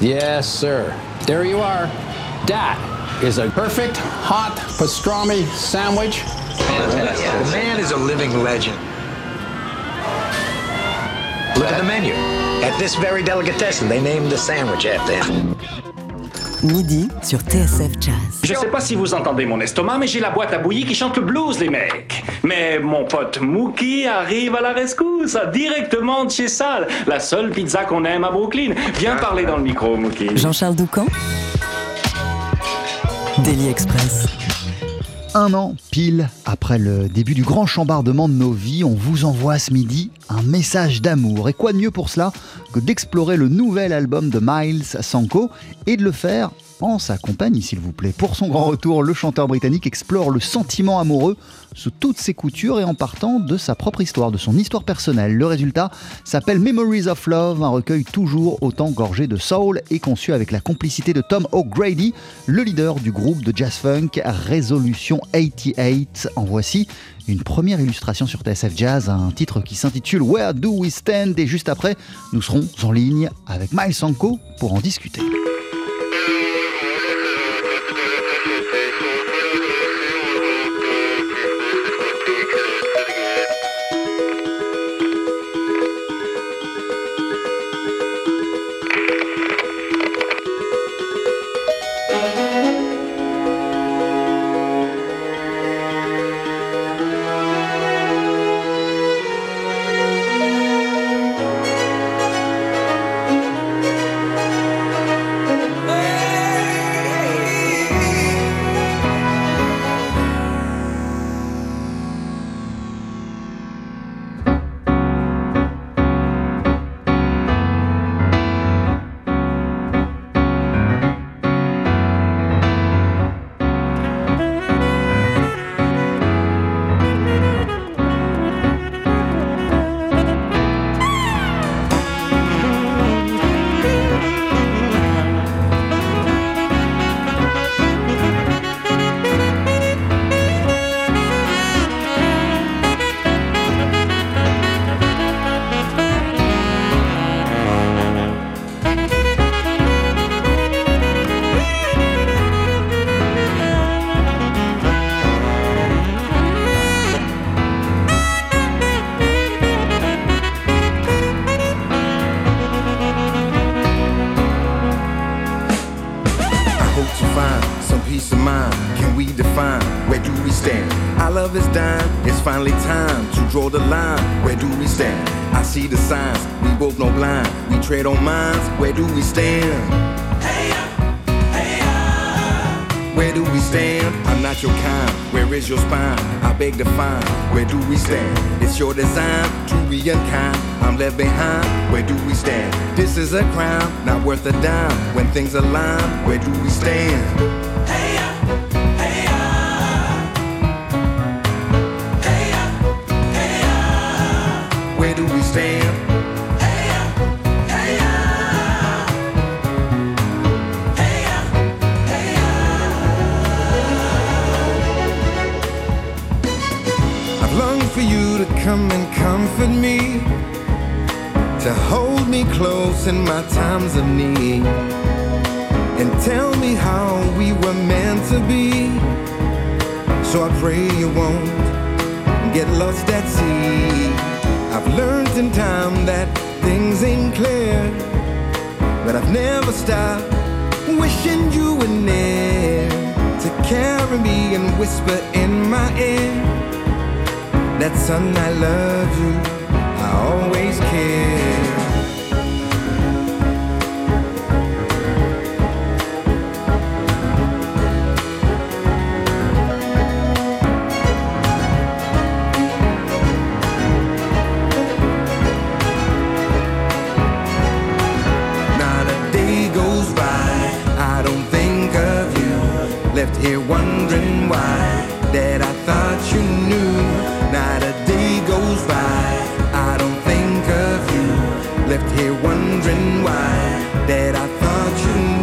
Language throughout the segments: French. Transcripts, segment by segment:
Yes, sir. There you are. That is a perfect hot pastrami sandwich. Fantastic. The man is a living legend. Look at the menu. At this very delicatessen, they named the sandwich after him. Midi sur TSF Jazz. Je sais pas si vous entendez mon estomac, mais j'ai la boîte à bouillie qui chante le blues, les mecs. Mais mon pote Mookie arrive à la rescousse, directement de chez Sal, la seule pizza qu'on aime à Brooklyn. Viens parler dans le micro, Mookie. Jean-Charles Doucan. Daily Express. Un an pile après le début du grand chambardement de nos vies, on vous envoie ce midi un message d'amour. Et quoi de mieux pour cela que d'explorer le nouvel album de Myles Sanko et de le faire en sa compagnie, s'il vous plaît. Pour son grand retour, le chanteur britannique explore le sentiment amoureux sous toutes ses coutures et en partant de sa propre histoire, de son histoire personnelle. Le résultat s'appelle Memories of Love, un recueil toujours autant gorgé de soul et conçu avec la complicité de Tom O'Grady, le leader du groupe de jazz funk Resolution 88. En voici une première illustration sur TSF Jazz, un titre qui s'intitule Where Do We Stand, et juste après, nous serons en ligne avec Myles Sanko pour en discuter. Finally time to draw the line. Where do we stand? I see the signs. We both no blind. We tread on mines. Where do we stand? Hey up, hey up. Where do we stand? I'm not your kind. Where is your spine? I beg to find. Where do we stand? It's your design to be unkind. I'm left behind. Where do we stand? This is a crime, not worth a dime. When things align, where do we stand? Hey up. Come and comfort me, to hold me close in my times of need, and tell me how we were meant to be. So I pray you won't get lost at sea. I've learned in time that things ain't clear, but I've never stopped wishing you were near, to carry me and whisper in my ear that son, I love you, I always care. Not a day goes by, I don't think of you. Left here wondering why, that I thought you knew. Not a day goes by, I don't think of you. Left here wondering why, that I thought you knew.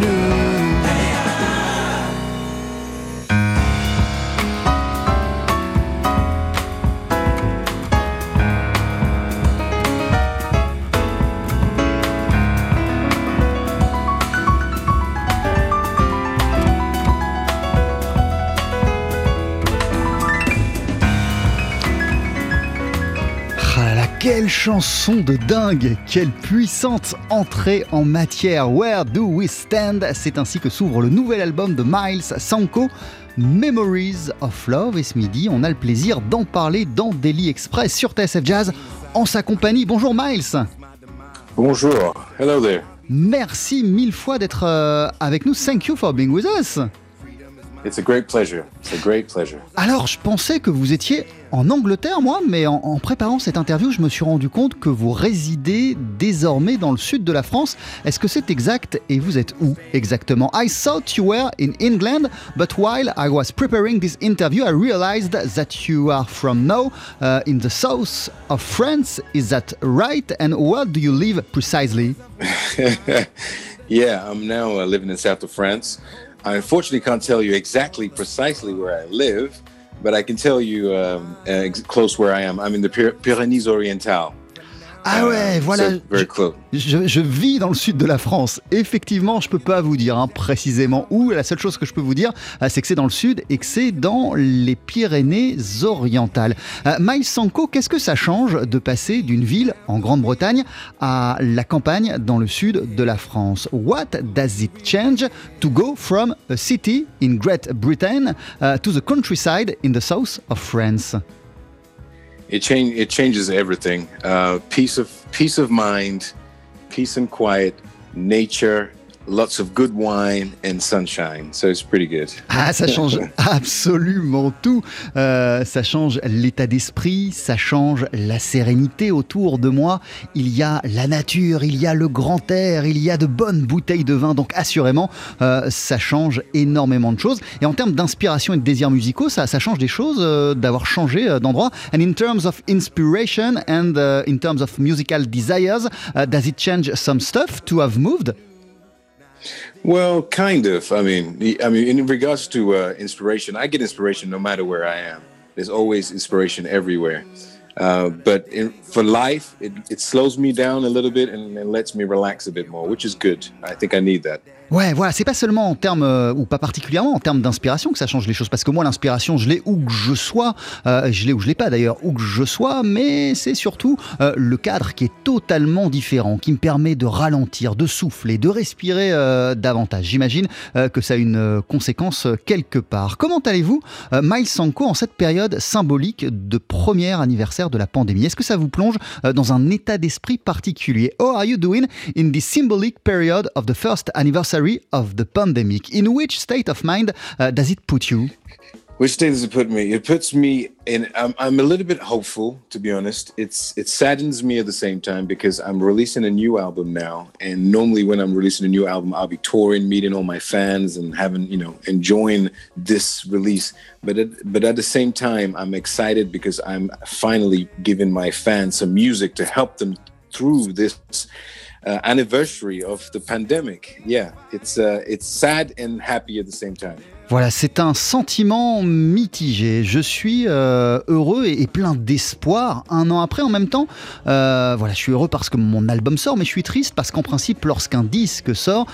chanson de dingue, quelle puissante entrée en matière. Where Do We Stand? C'est ainsi que s'ouvre le nouvel album de Myles Sanko, Memories of Love. Et ce midi, on a le plaisir d'en parler dans Daily Express sur TSF Jazz en sa compagnie. Bonjour Myles. Bonjour, hello there. Merci mille fois d'être avec nous. Thank you for being with us. It's a great pleasure. It's a great pleasure. Alors, je pensais que vous étiez en Angleterre, moi, mais en préparant cette interview, je me suis rendu compte que vous résidez désormais dans le sud de la France. Est-ce que c'est exact? Et vous êtes où exactement? I thought you were in England, but while I was preparing this interview, I realized that you are from now in the south of France. Is that right? And where do you live precisely? Yeah, I'm now living in the south of France. I unfortunately can't tell you exactly precisely where I live, but I can tell you close where I am. I'm in the Pyrénées Orientales. Ah ouais, voilà. So very close. Je vis dans le sud de la France. Effectivement, je peux pas vous dire précisément où. La seule chose que je peux vous dire, c'est que c'est dans le sud et que c'est dans les Pyrénées Orientales. Myles Sanko, qu'est-ce que ça change de passer d'une ville en Grande-Bretagne à la campagne dans le sud de la France? What does it change to go from a city in Great Britain to the countryside in the south of France? It changes everything. Peace of mind, peace and quiet, nature, lots of good wine and sunshine. So it's pretty good. Ah, ça change absolument tout. Ça change l'état d'esprit, ça change la sérénité autour de moi. Il y a la nature, il y a le grand air, il y a de bonnes bouteilles de vin. Donc assurément, ça change énormément de choses. Et en termes d'inspiration et de désirs musicaux, ça change des choses d'avoir changé d'endroit. And in terms of inspiration and in terms of musical desires, does it change some stuff to have moved? Well, kind of. I mean, in regards to inspiration, I get inspiration no matter where I am. There's always inspiration everywhere. But for life, it slows me down a little bit and lets me relax a bit more, which is good. I think I need that. Ouais, voilà, c'est pas seulement en termes, ou pas particulièrement en termes d'inspiration que ça change les choses, parce que moi l'inspiration je l'ai où que je sois, je l'ai ou je l'ai pas d'ailleurs, où que je sois, mais c'est surtout le cadre qui est totalement différent, qui me permet de ralentir, de souffler, de respirer davantage. J'imagine que ça a une conséquence quelque part. Comment allez-vous, Myles Sanko, en cette période symbolique de premier anniversaire de la pandémie? Est-ce que ça vous plonge dans un état d'esprit particulier? How are you doing in the symbolic period of the first anniversary of the pandemic? In which state of mind does it put you? Which state does it put me? It puts me in. I'm a little bit hopeful, to be honest. It saddens me at the same time because I'm releasing a new album now, and normally when I'm releasing a new album, I'll be touring, meeting all my fans, and having enjoying this release. But at the same time, I'm excited because I'm finally giving my fans some music to help them through this. Anniversary of the pandemic. Yeah, it's sad and happy at the same time. Voilà, c'est un sentiment mitigé. Je suis heureux et plein d'espoir un an après. En même temps, voilà, je suis heureux parce que mon album sort, mais je suis triste parce qu'en principe, lorsqu'un disque sort,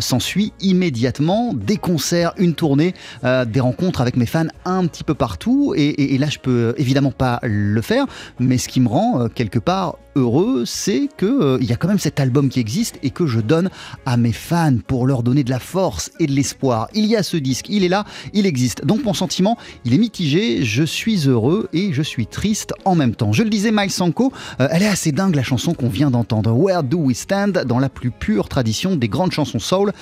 s'ensuit immédiatement des concerts, une tournée, des rencontres avec mes fans un petit peu partout. Et là, je peux évidemment pas le faire, mais ce qui me rend quelque part heureux, c'est qu'il y a quand même cet album qui existe et que je donne à mes fans pour leur donner de la force et de l'espoir. Il y a ce disque, il est là, il existe. Donc mon sentiment, il est mitigé, je suis heureux et je suis triste en même temps. Je le disais, Myles Sanko, elle est assez dingue la chanson qu'on vient d'entendre. Where Do We Stand, dans la plus pure tradition des grandes chansons soul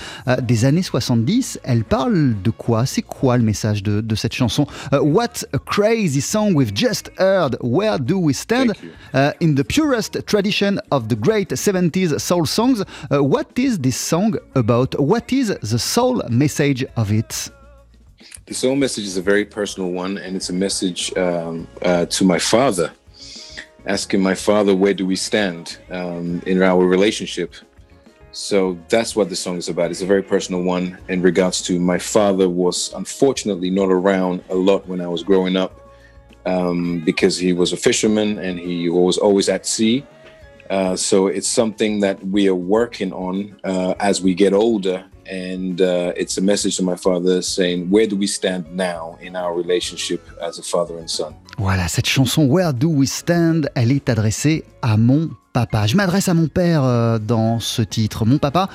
des années 70. Elle parle de quoi? C'est quoi le message de cette chanson? What a crazy song we've just heard. Where do we stand in the purest tradition of the great 70s soul songs. What is this song about? What is the soul message of it? The soul message is a very personal one, and it's a message to my father, asking my father, where do we stand in our relationship? So that's what the song is about. It's a very personal one in regards to my father was unfortunately not around a lot when I was growing up. Because he was a fisherman and he was always at sea So it's something that we are working on as we get older. And it's a message to my father saying, where do we stand now in our relationship as a father and son? Voilà, cette chanson Where Do We Stand, elle est adressée à mon papa. Je m'adresse à mon père dans ce titre. Mon papa,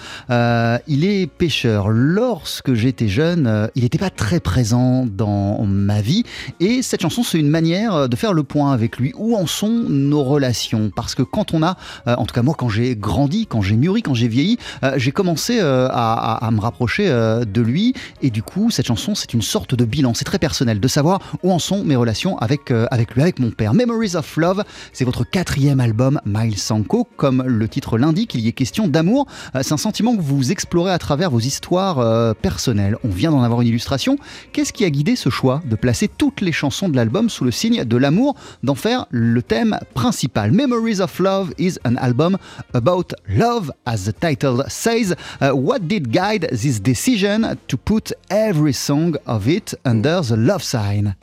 il est pêcheur. Lorsque j'étais jeune, il n'était pas très présent dans ma vie. Et cette chanson, c'est une manière de faire le point avec lui. Où en sont nos relations? Parce que quand on a, en tout cas moi, quand j'ai grandi, quand j'ai mûri, quand j'ai vieilli, j'ai commencé à me rapprocher de lui. Et du coup, cette chanson, c'est une sorte de bilan. C'est très personnel de savoir où en sont mes relations avec lui, avec mon père. Memories of Love, c'est votre 4e album, Myles Sanko. Comme le titre l'indique, il y est question d'amour. C'est un sentiment que vous explorez à travers vos histoires personnelles. On vient d'en avoir une illustration. Qu'est-ce qui a guidé ce choix de placer toutes les chansons de l'album sous le signe de l'amour, d'en faire le thème principal? Memories of Love is an album about love, as the title says. What did guide this decision to put every song of it under the love sign?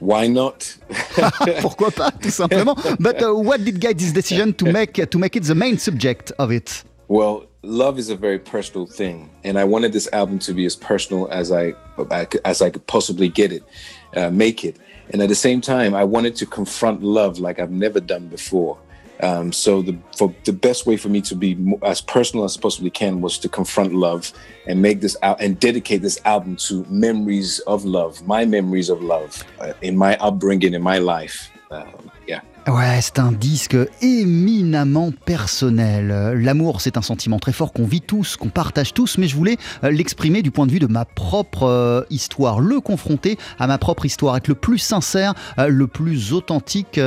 Why not? Pourquoi pas, tout simplement. But what did guide this decision to make it the main subject of it? Well, love is a very personal thing, and I wanted this album to be as personal as I could possibly get it, make it. And at the same time, I wanted to confront love like I've never done before. So the best way for me to be as personal as I possibly can was to confront love and make this out and dedicate this album to memories of love, my memories of love in my upbringing, in my life. Yeah. Ouais, c'est un disque éminemment personnel. L'amour, c'est un sentiment très fort qu'on vit tous, qu'on partage tous, mais je voulais l'exprimer du point de vue de ma propre histoire, le confronter à ma propre histoire, être le plus sincère, le plus authentique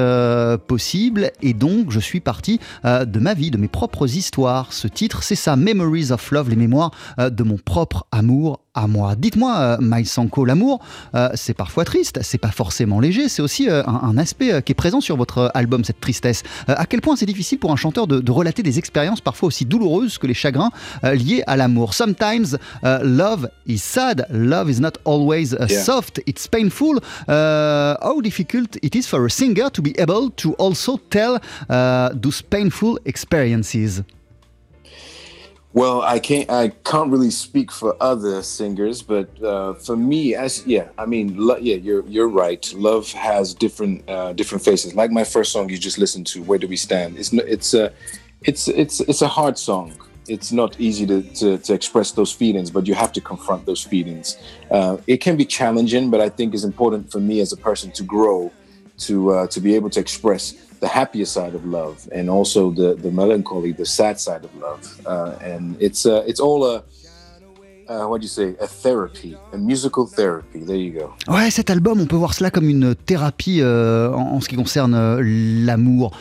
possible. Et donc, je suis parti de ma vie, de mes propres histoires. Ce titre, c'est ça, Memories of Love, les mémoires de mon propre amour à moi. Dites-moi, Myles Sanko, l'amour, c'est parfois triste, c'est pas forcément léger, c'est aussi un aspect qui est présent sur votre album, cette tristesse. À quel point c'est difficile pour un chanteur de relater des expériences parfois aussi douloureuses que les chagrins liés à l'amour? Sometimes love is sad, love is not always soft, it's painful. How difficult it is for a singer to be able to also tell those painful experiences? Well, I can't really speak for other singers, but for me, you're right. Love has different faces. Like my first song you just listened to, Where Do We Stand? It's a hard song. It's not easy to express those feelings, but you have to confront those feelings. It can be challenging, but I think it's important for me as a person to grow, to be able to express the happier side of love and also the melancholy, the sad side of love. And it's all a... what do you say? A therapy, a musical therapy. There you go. Ouais, cet album, on peut voir cela comme une thérapie en ce qui concerne l'amour.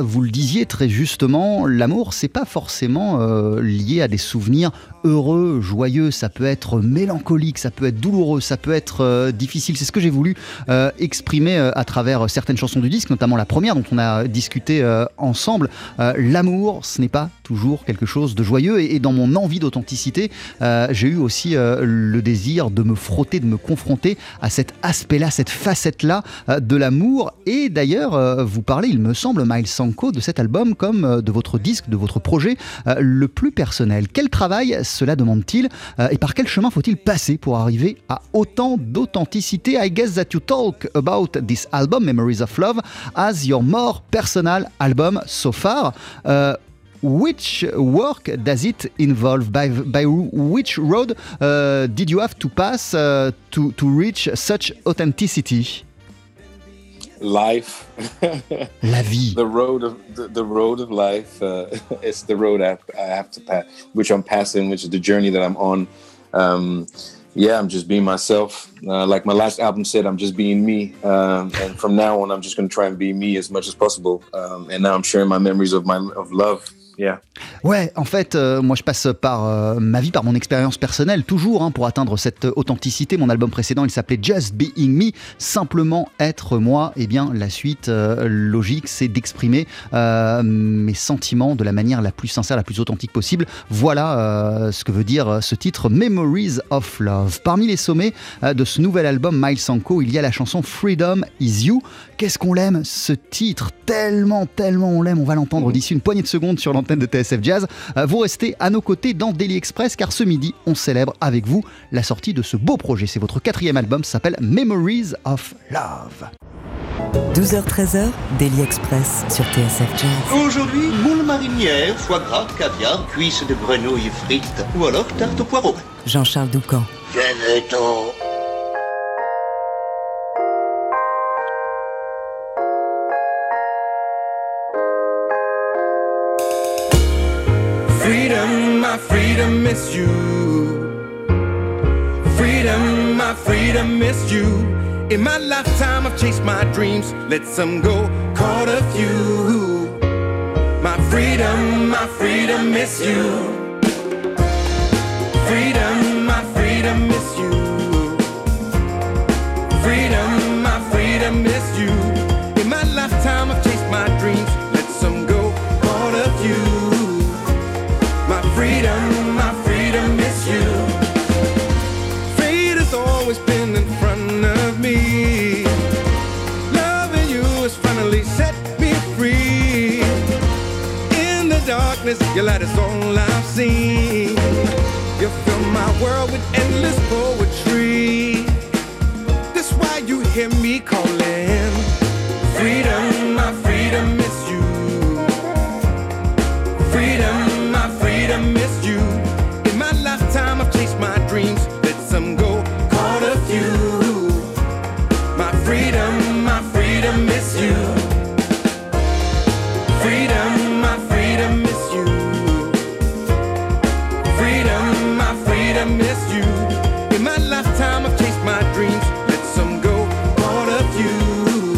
Vous le disiez très justement, l'amour, c'est pas forcément lié à des souvenirs heureux, joyeux. Ça peut être mélancolique, ça peut être douloureux, ça peut être difficile. C'est ce que j'ai voulu exprimer à travers certaines chansons du disque, notamment la première dont on a discuté ensemble. L'amour, ce n'est pas toujours quelque chose de joyeux. Et dans mon envie d'authenticité, j'ai eu aussi le désir de me frotter, de me confronter à cet aspect-là, cette facette-là de l'amour. Et d'ailleurs, vous parlez, il me semble, Myles Sanko, de cet album comme de votre disque, de votre projet le plus personnel. Quel travail cela demande-t-il et par quel chemin faut-il passer pour arriver à autant d'authenticité? I guess that you talk about this album, Memories of Love, as your more personal album so far. Which work does it involve? By which road did you have to pass to reach such authenticity? Life. La vie. The road of life. It's the road I have to pass, which I'm passing, which is the journey that I'm on. I'm just being myself. Like my last album said, I'm just being me. And from now on, I'm just going to try and be me as much as possible. And now I'm sharing my memories of love Ouais, en fait, moi je passe par ma vie, par mon expérience personnelle, toujours, hein, pour atteindre cette authenticité. Mon album précédent, il s'appelait Just Being Me, simplement être moi. Eh bien, la suite logique, c'est d'exprimer mes sentiments de la manière la plus sincère, la plus authentique possible. Voilà ce que veut dire ce titre, Memories of Love. Parmi les sommets de ce nouvel album, Myles Sanko, il y a la chanson Freedom Is You. Qu'est-ce qu'on l'aime, ce titre, tellement on l'aime. On va l'entendre d'ici une poignée de secondes sur l'antenne de TSF Jazz. Vous restez à nos côtés dans Daily Express, car ce midi, on célèbre avec vous la sortie de ce beau projet. C'est votre 4e album, ça s'appelle Memories of Love. 12h-13h, Daily Express sur TSF Jazz. Aujourd'hui, moule marinière, foie gras, caviar, cuisses de grenouille frites ou alors tarte au poireau. Jean-Charles Doucan. Venez-t'en. Freedom, my freedom is you. Freedom, my freedom is you. In my lifetime I've chased my dreams, let some go, caught a few. My freedom is you. Freedom, my freedom is you. Freedom, my freedom is you. In my lifetime I've chased my dreams, let some go, caught a few. My freedom is you. Fate has always been in front of me. Loving you has finally set me free. In the darkness, your light is all I've seen. You fill my world with endless poetry. That's why you hear me calling. Freedom, my freedom is you. Freedom. I missed you. In my lifetime I've chased my dreams, let some go, caught a few. My freedom is you. My freedom is you. My freedom is you. In my lifetime I've chased my dreams, let some go, caught a few.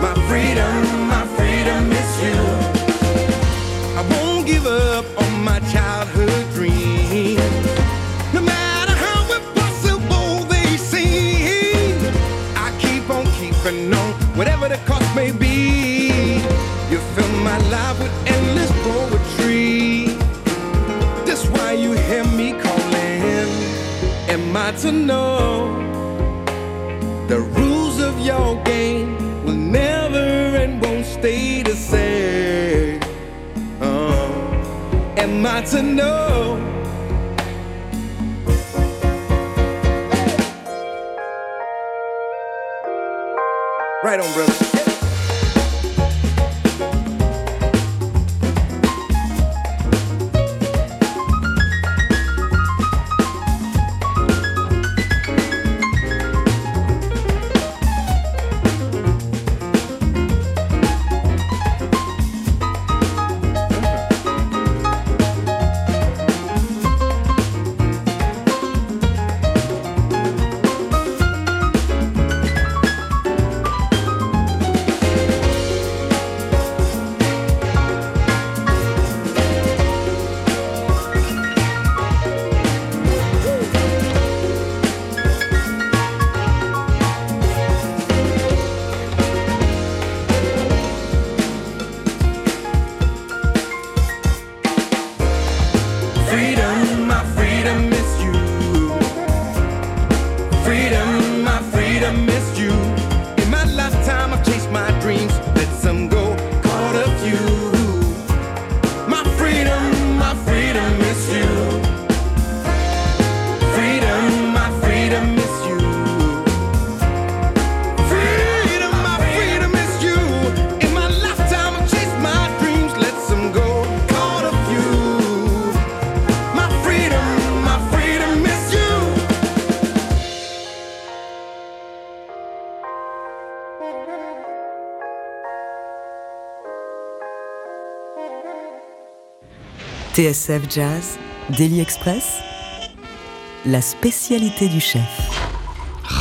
My freedom is you. I won't give up on my childhood dream, no matter how impossible they seem. I keep on keeping on, whatever the cost may be. You fill my life with endless poetry. That's why you hear me calling. Am I to know the rules of your game will never and won't stay the same? Am I to know? Right on, brother. TSF Jazz, Daily Express, la spécialité du chef.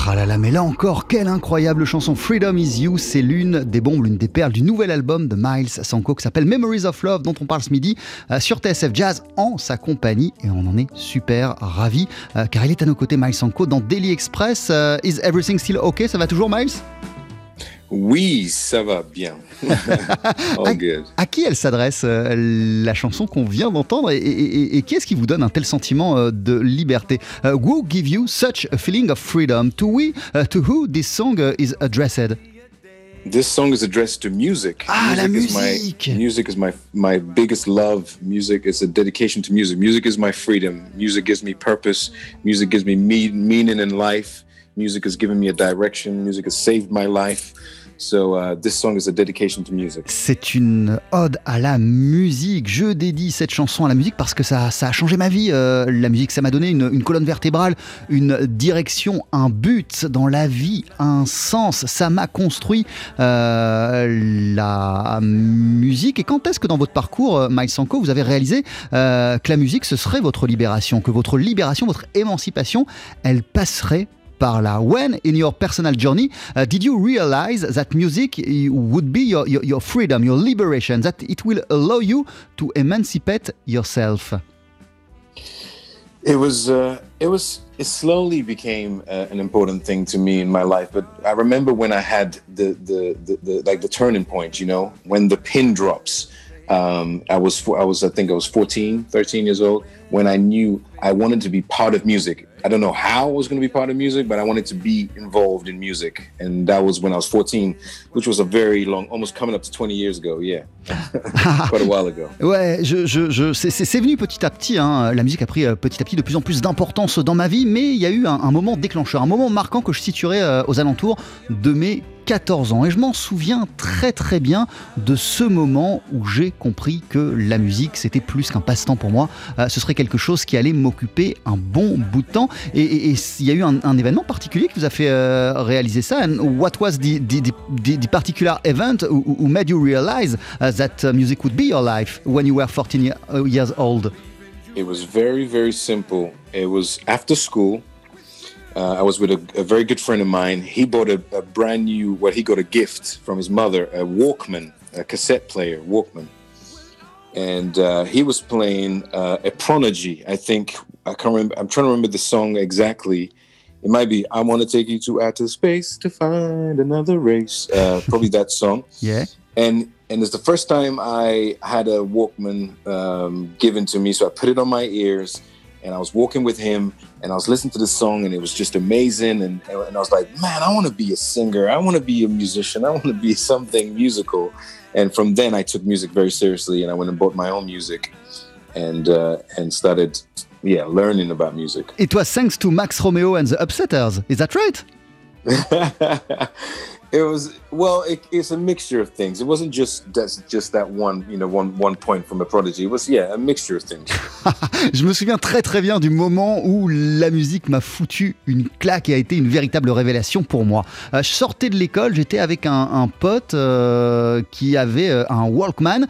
Ah là là, mais là encore, quelle incroyable chanson, Freedom is You, c'est l'une des bombes, l'une des perles du nouvel album de Myles Sanko qui s'appelle Memories of Love, dont on parle ce midi sur TSF Jazz en sa compagnie, et on en est super ravis, car il est à nos côtés, Myles Sanko, dans Daily Express. Is everything still okay? Ça va toujours, Miles? Oui, ça va bien. À qui elle s'adresse, la chanson qu'on vient d'entendre, et qu'est-ce qui vous donne un tel sentiment de liberté? Who give you such a feeling of freedom? To who this song is addressed? This song is addressed to music. Ah, music, la musique! Music is my biggest love. Music is a dedication to music. Music is my freedom. Music gives me purpose. Music gives me meaning in life. Music has given me a direction. Music has saved my life. So this song is a dedication to music. C'est une ode à la musique. Je dédie cette chanson à la musique parce que ça a changé ma vie. La musique, ça m'a donné une colonne vertébrale, une direction, un but dans la vie, un sens. Ça m'a construit la musique. Et quand est-ce que dans votre parcours, Myles Sanko, vous avez réalisé que la musique, ce serait votre libération, que votre libération, votre émancipation, elle passerait par là? When in your personal journey did you realize that music would be your freedom, your liberation, that it will allow you to emancipate yourself? It slowly became an important thing to me in my life. But I remember when I had the turning point, you know, when the pin drops. I think I was 13 years old when I knew I wanted to be part of music. I don't know how I was going to be part of music, but I wanted to be involved in music. And that was when I was 14, which was a very long, almost coming up to 20 years ago, yeah. Quite a while ago. Ouais, c'est venu petit à petit, hein. La musique a pris petit à petit de plus en plus d'importance dans ma vie, mais il y a eu un moment déclencheur, un moment marquant que je situerais aux alentours de mes 14 ans, et je m'en souviens très très bien de ce moment où j'ai compris que la musique, c'était plus qu'un passe-temps pour moi, ce serait quelque chose qui allait m'occuper un bon bout de temps, et il y a eu un événement particulier qui vous a fait réaliser ça. And what was the particular event who made you realize that music would be your life when you were 14 years old? It was very very simple. It was after school. I was with a very good friend of mine. He bought a brand new, well, he got a gift from his mother, a Walkman, a cassette player, Walkman. And he was playing a Prodigy, I think. I can't remember. I'm trying to remember the song exactly. It might be, I want to take you to outer space to find another race. Probably that song. Yeah. And it's the first time I had a Walkman given to me. So I put it on my ears. And I was walking with him, and I was listening to this song, and it was just amazing. And I was like, man, I want to be a singer. I want to be a musician. I want to be something musical. And from then, I took music very seriously, and I went and bought my own music, and started, yeah, learning about music. It was thanks to Max Romeo and the Upsetters. Is that right? It's a mixture of things. It wasn't just that one, you know, one point from a Prodigy. It was, yeah, a mixture of things. Je me souviens très très bien du moment où la musique m'a foutu une claque et a été une véritable révélation pour moi. Je sortais de l'école, j'étais avec un pote qui avait un Walkman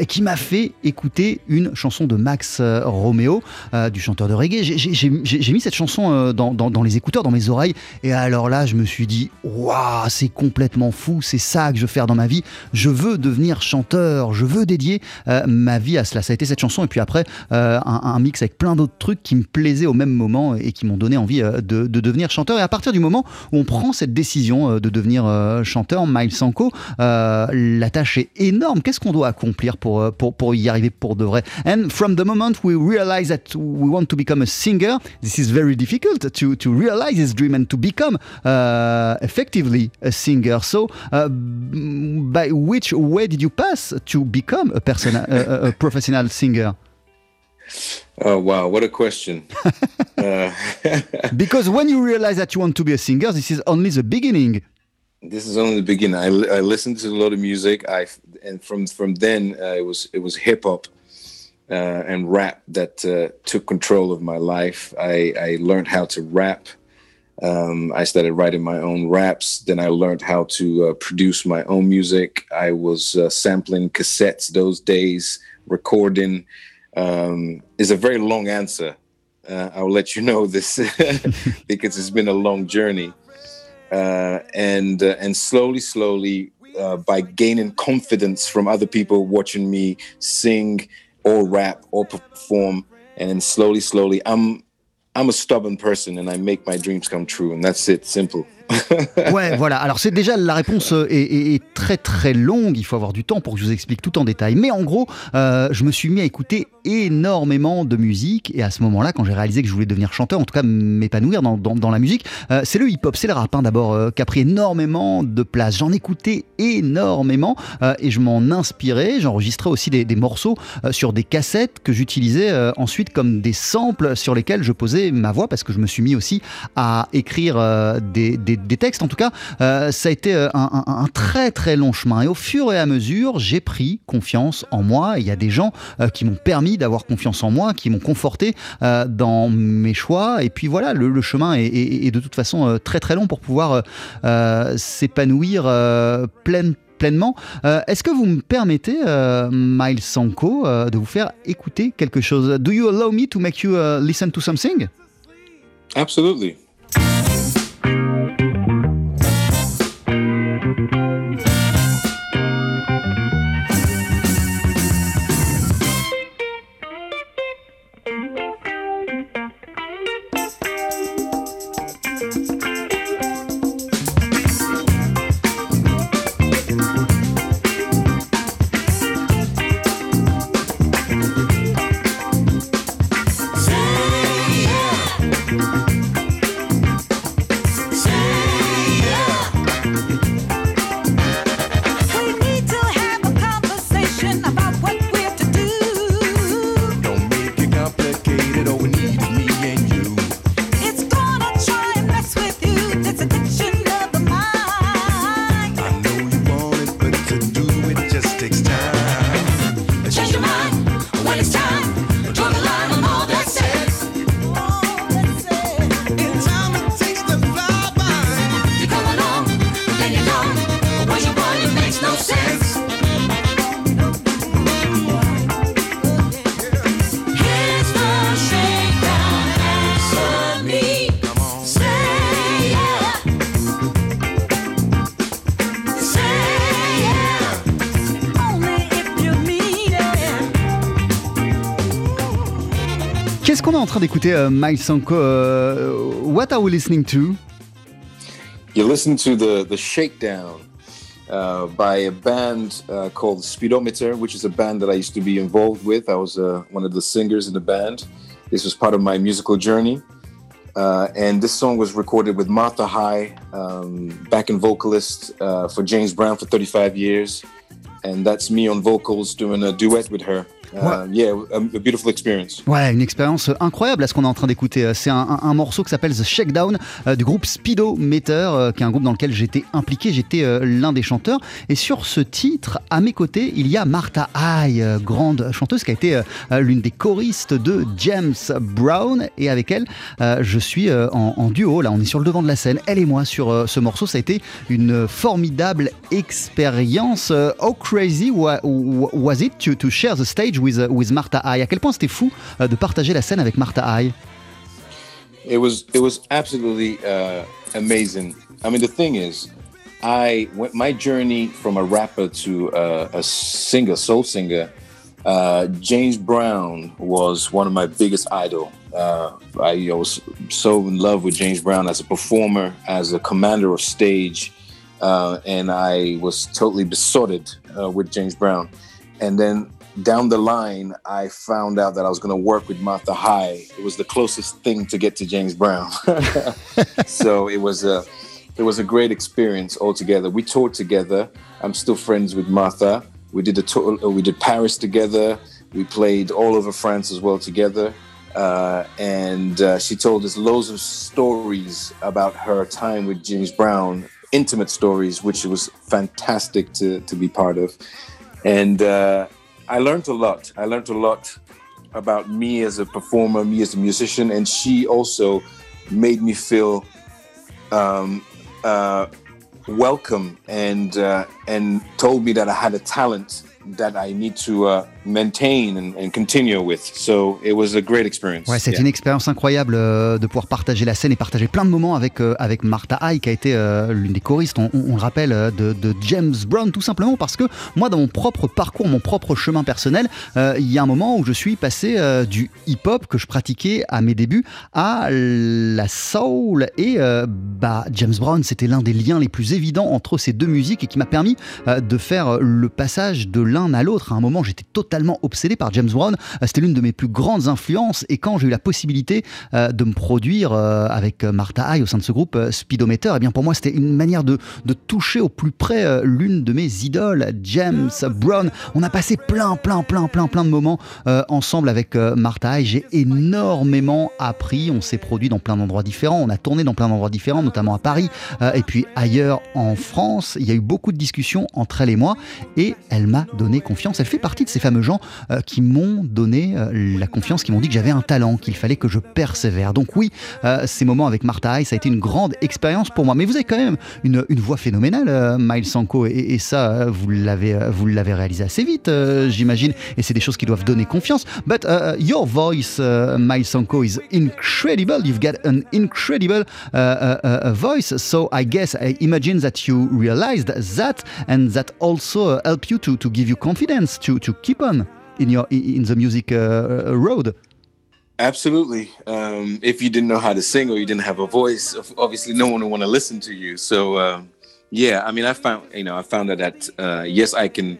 et qui m'a fait écouter une chanson de Max Romeo, du chanteur de reggae. J'ai mis cette chanson dans les écouteurs, dans mes oreilles, et alors là je me suis dit, waouh, c'est complètement fou, c'est ça que je veux faire dans ma vie, je veux devenir chanteur, je veux dédier ma vie à cela. Ça a été cette chanson, et puis après un mix avec plein d'autres trucs qui me plaisaient au même moment et qui m'ont donné envie de devenir chanteur. Et à partir du moment où on prend cette décision de devenir chanteur, Myles Sanko, la tâche est énorme. Qu'est-ce qu'on doit accomplir pour y arriver pour de vrai? And from the moment we realize that we want to become a singer, this is very difficult to realize this dream and to become effectively a singer. So by which way did you pass to become a professional singer? Oh wow, what a question. Because when you realize that you want to be a singer, this is only the beginning. This is only the beginning. I listened to a lot of music. From then it was hip hop and rap that took control of my life. I learned how to rap. I started writing my own raps. Then I learned how to produce my own music. I was sampling cassettes those days, recording. It's a very long answer. I'll let you know this because it's been a long journey. and slowly, by gaining confidence from other people watching me sing or rap or perform, and slowly, I'm a stubborn person and I make my dreams come true, and that's it, simple. Ouais, voilà. Alors c'est déjà la réponse est très très longue. Il faut avoir du temps pour que je vous explique tout en détail. Mais en gros, je me suis mis à écouter énormément de musique, et à ce moment-là, quand j'ai réalisé que je voulais devenir chanteur, en tout cas m'épanouir dans la musique, c'est le hip-hop, c'est le rap d'abord qui a pris énormément de place. J'en écoutais énormément et je m'en inspirais. J'enregistrais aussi des morceaux sur des cassettes que j'utilisais ensuite comme des samples sur lesquels je posais ma voix, parce que je me suis mis aussi à écrire des textes. En tout cas, ça a été un très très long chemin, et au fur et à mesure j'ai pris confiance en moi. Il y a des gens qui m'ont permis d'avoir confiance en moi, qui m'ont conforté dans mes choix, et puis voilà, le chemin est de toute façon très très long pour pouvoir s'épanouir pleinement. Est-ce que vous me permettez, Myles Sanko, de vous faire écouter quelque chose? Do you allow me to make you listen to something? Absolutely. En train d'écouter Myles Sanko. What are we listening to? You're listening to the Shakedown by a band called Speedometer, which is a band that I used to be involved with. I was one of the singers in the band. This was part of my musical journey. And this song was recorded with Martha High, backing vocalist for James Brown for 35 years. And that's me on vocals doing a duet with her. Yeah, a beautiful experience. Ouais, une expérience incroyable à ce qu'on est en train d'écouter. C'est un morceau qui s'appelle The Shakedown du groupe Speedometer, qui est un groupe dans lequel j'étais impliqué, j'étais l'un des chanteurs. Et sur ce titre, à mes côtés, il y a Martha High, grande chanteuse qui a été l'une des choristes de James Brown. Et avec elle, je suis en duo. Là, on est sur le devant de la scène, elle et moi, sur ce morceau. Ça a été une formidable expérience. How crazy was it to share the stage with Martha High? À quel point c'était fou de partager la scène avec Martha High? It was absolutely amazing. I mean, the thing is, I went my journey from a rapper to a singer, soul singer. James Brown was one of my biggest idol. I was so in love with James Brown as a performer, as a commander of stage, and I was totally besotted with James Brown. And then down the line, I found out that I was going to work with Martha High. It was the closest thing to get to James Brown. So it was a great experience altogether. We toured together. I'm still friends with Martha. We did a tour. We did Paris together. We played all over France as well together. And she told us loads of stories about her time with James Brown, intimate stories, which was fantastic to be part of. And I learned a lot. I learned a lot about me as a performer, me as a musician, and she also made me feel welcome and told me that I had a talent that I need to maintain and continue with. So it was a great experience. Ouais, c'est une expérience incroyable de pouvoir partager la scène et partager plein de moments avec Martha High, qui a été l'une des choristes, on le rappelle, de James Brown, tout simplement parce que moi, dans mon propre parcours, mon propre chemin personnel, il y a un moment où je suis passé du hip-hop que je pratiquais à mes débuts à la soul, et James Brown, c'était l'un des liens les plus évidents entre ces deux musiques et qui m'a permis de faire le passage de l'un à l'autre. À un moment, j'étais totalement obsédé par James Brown, c'était l'une de mes plus grandes influences, et quand j'ai eu la possibilité de me produire avec Martha High au sein de ce groupe Speedometer, eh bien pour moi c'était une manière de toucher au plus près l'une de mes idoles, James Brown. On a passé plein de moments ensemble avec Martha High, j'ai énormément appris, on s'est produit dans plein d'endroits différents, on a tourné dans plein d'endroits différents, notamment à Paris et puis ailleurs en France. Il y a eu beaucoup de discussions entre elle et moi, et elle m'a donné confiance. Elle fait partie de ces fameux gens qui m'ont donné la confiance, qui m'ont dit que j'avais un talent, qu'il fallait que je persévère. Donc oui, ces moments avec Martha High, ça a été une grande expérience pour moi. Mais vous avez quand même une voix phénoménale, Myles Sanko, et ça, vous l'avez réalisé assez vite, j'imagine, et c'est des choses qui doivent donner confiance. But your voice, Myles Sanko, is incredible. You've got an incredible voice. So I guess, I imagine that you realized that, and that also helped you to give you confidence to keep on in the music road. Absolutely. If you didn't know how to sing or you didn't have a voice, obviously no one would want to listen to you. So I found that yes, I can.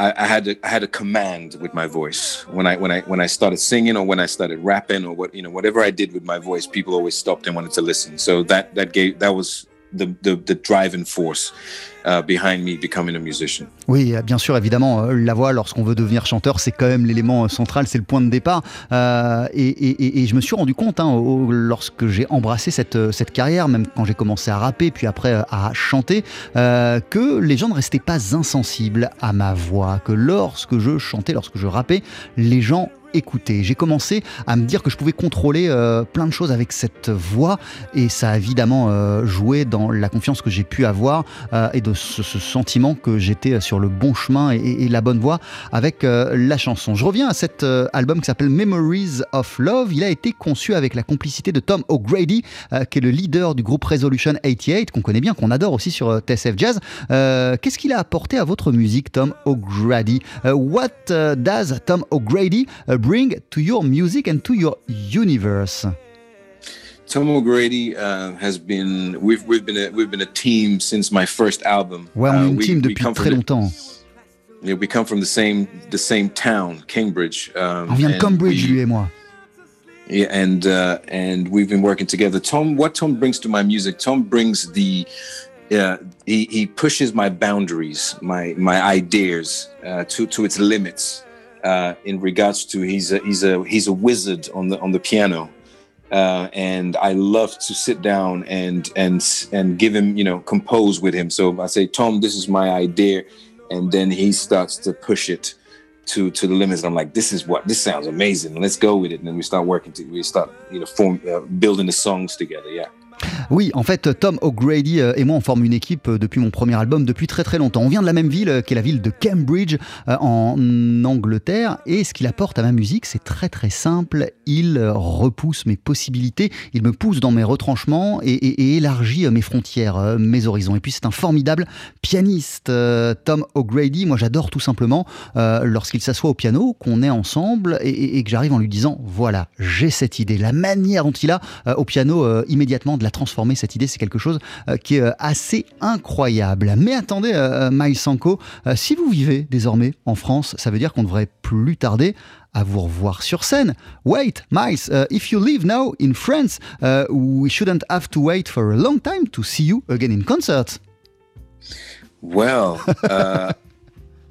I had a command with my voice when I started singing or when I started rapping or whatever I did with my voice, people always stopped and wanted to listen. So that was. The driving force behind me becoming a musician. Oui, bien sûr, évidemment, la voix, lorsqu'on veut devenir chanteur, c'est quand même l'élément central, c'est le point de départ. Et je me suis rendu compte, lorsque j'ai embrassé cette carrière, même quand j'ai commencé à rapper, puis après à chanter, que les gens ne restaient pas insensibles à ma voix, que lorsque je chantais, lorsque je rappais, les gens écouter. J'ai commencé à me dire que je pouvais contrôler plein de choses avec cette voix, et ça a évidemment joué dans la confiance que j'ai pu avoir et de ce sentiment que j'étais sur le bon chemin et la bonne voie avec la chanson. Je reviens à cet album qui s'appelle Memories of Love. Il a été conçu avec la complicité de Tom O'Grady, qui est le leader du groupe Resolution 88, qu'on connaît bien, qu'on adore aussi sur TSF Jazz. Qu'est-ce qu'il a apporté à votre musique, Tom O'Grady? What does Tom O'Grady bring to your music and to your universe? Tom O'Grady has been we've been a team since my first album. Well, on est une team depuis très longtemps. We come from the same town, Cambridge. On vient de Cambridge, lui et moi. Yeah, and we've been working together. What Tom brings to my music? Tom brings he pushes my boundaries, my ideas to its limits. In regards to he's a wizard on the piano, and I love to sit down and give him, compose with him. So I say, Tom, this is my idea, and then he starts to push it to the limits. And I'm like, this sounds amazing. Let's go with it. And then we start working. Building the songs together. Yeah. Oui, en fait, Tom O'Grady et moi, on forme une équipe depuis mon premier album, depuis très très longtemps. On vient de la même ville, qui est la ville de Cambridge, en Angleterre, et ce qu'il apporte à ma musique, c'est très très simple. Il repousse mes possibilités, il me pousse dans mes retranchements et élargit mes frontières, mes horizons. Et puis c'est un formidable pianiste, Tom O'Grady. Moi, j'adore tout simplement lorsqu'il s'assoit au piano, qu'on est ensemble et que j'arrive en lui disant, voilà, j'ai cette idée. La manière dont il a au piano immédiatement de la transformer, cette idée, c'est quelque chose qui est assez incroyable. Mais attendez, Myles Sanko, si vous vivez désormais en France, ça veut dire qu'on devrait plus tarder à vous revoir sur scène. Wait, Myles, if you live now in France, we shouldn't have to wait for a long time to see you again in concert. Well,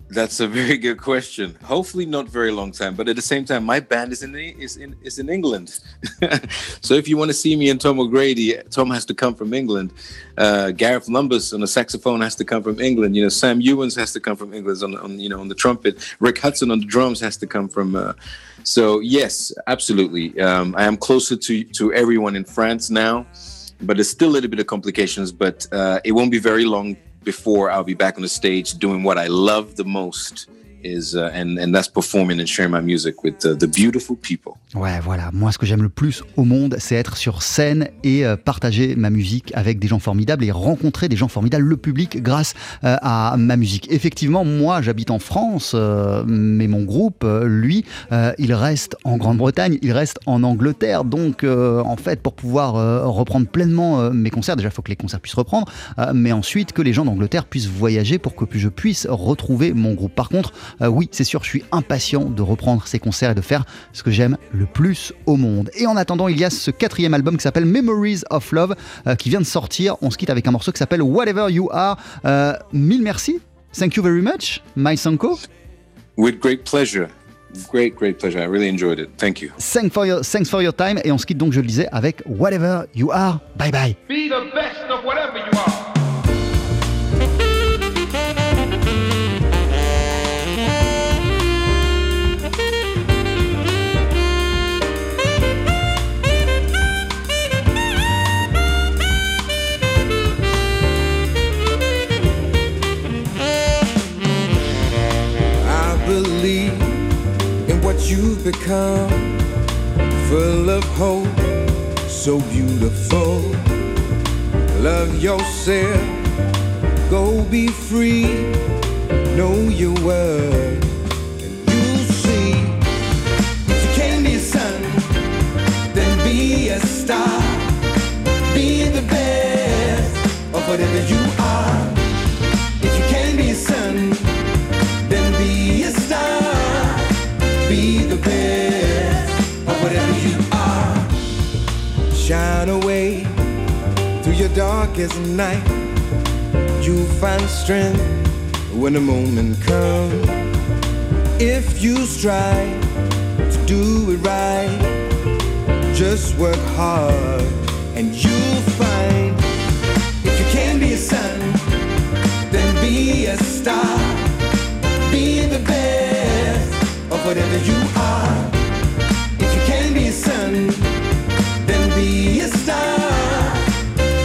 that's a very good question. Hopefully not very long time, but at the same time, my band is in England. So if you want to see me and Tom O'Grady, Tom has to come from England. Gareth Lumbus on the saxophone has to come from England. Sam Ewens has to come from England on the trumpet. Rick Hudson on the drums has to come from. So yes, absolutely. I am closer to everyone in France now, but there's still a little bit of complications. But it won't be very long before I'll be back on the stage doing what I love the most. is and that's performing and sharing my music with the beautiful people. Ouais, voilà, moi ce que j'aime le plus au monde, c'est être sur scène et partager ma musique avec des gens formidables et rencontrer des gens formidables, le public, grâce à ma musique. Effectivement, moi j'habite en France, mais mon groupe, lui, il reste en Grande-Bretagne, il reste en Angleterre, donc en fait, pour pouvoir reprendre pleinement mes concerts, déjà il faut que les concerts puissent reprendre, mais ensuite que les gens d'Angleterre puissent voyager pour que je puisse retrouver mon groupe. Par contre, oui, c'est sûr, je suis impatient de reprendre ces concerts et de faire ce que j'aime le plus au monde. Et en attendant, il y a ce quatrième album qui s'appelle Memories of Love, qui vient de sortir. On se quitte avec un morceau qui s'appelle Whatever You Are. Mille merci. Thank you very much, Myles Sanko. With great pleasure. Great pleasure. I really enjoyed it. Thank you. Thanks for your time. Et on se quitte donc, je le disais, avec Whatever You Are. Bye bye. Be the best of whatever you are. You've become full of hope, so beautiful. Love yourself, go be free, know your worth, and you'll see. If you can't be a sun, then be a star. Be the best of whatever you are. If you can't be a sun, then be a star. Be the best of whatever you are. Shine away through your darkest night. You'll find strength when the moment comes. If you strive to do it right, just work hard and you'll find. If you can't be a sun, then be a star. Be the best of whatever you are. If you can be a sun, then be a star.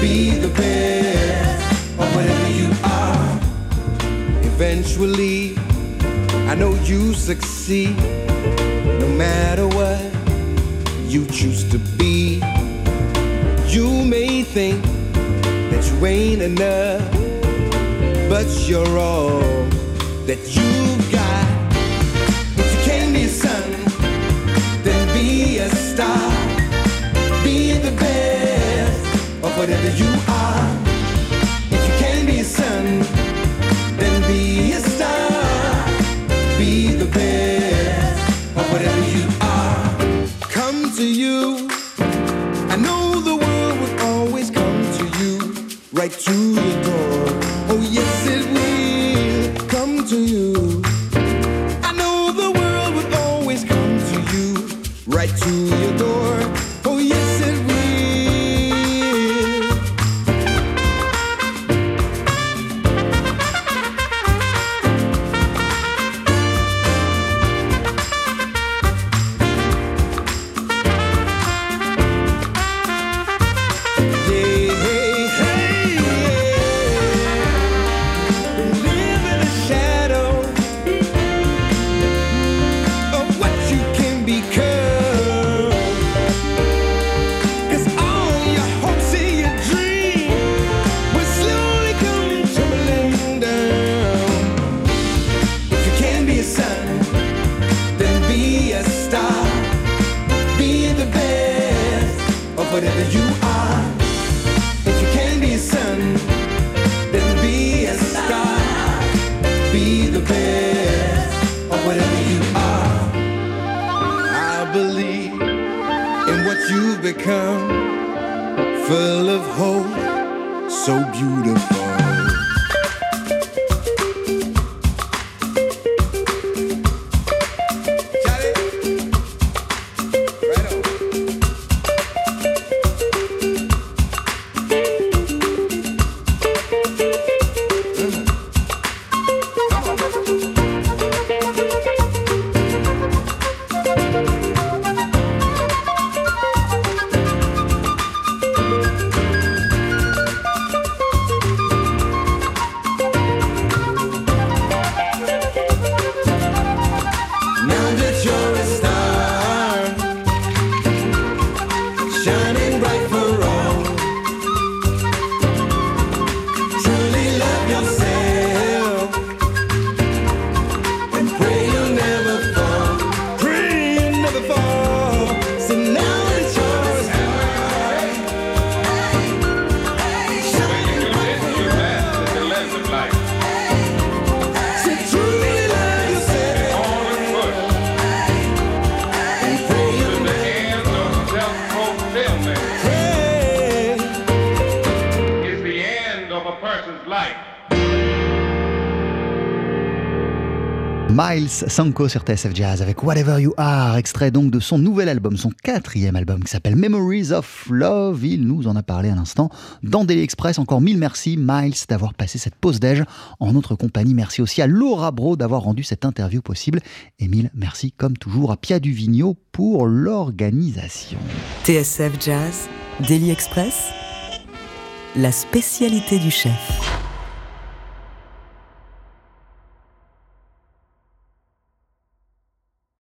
Be the best of whatever you are. Eventually, I know you succeed. No matter what you choose to be. You may think that you ain't enough, but you're all that you've got. Be a star, be the best of whatever you are. If you can be a sun, then be a star. Be the best of whatever you are. Come to you, I know the world will always come to you, right to your door. Oh yes it will come to you. Right to your door. Oh yes it will. Yeah, hey, hey, yeah. Live in the shadow of what you can become. Whatever you are, if you can be a sun, then be a star. Be the best of whatever you are. I believe in what you've become, full of hope, so beautiful. life. Myles Sanko sur TSF Jazz avec Whatever You Are, extrait donc de son nouvel album, son quatrième album qui s'appelle Memories of Love. Il nous en a parlé à l'instant dans Daily Express. Encore mille merci Myles d'avoir passé cette pause déj en notre compagnie. Merci aussi à Laura Bro d'avoir rendu cette interview possible. Et mille merci comme toujours à Pia Duvigneau pour l'organisation. TSF Jazz, Daily Express, la spécialité du chef.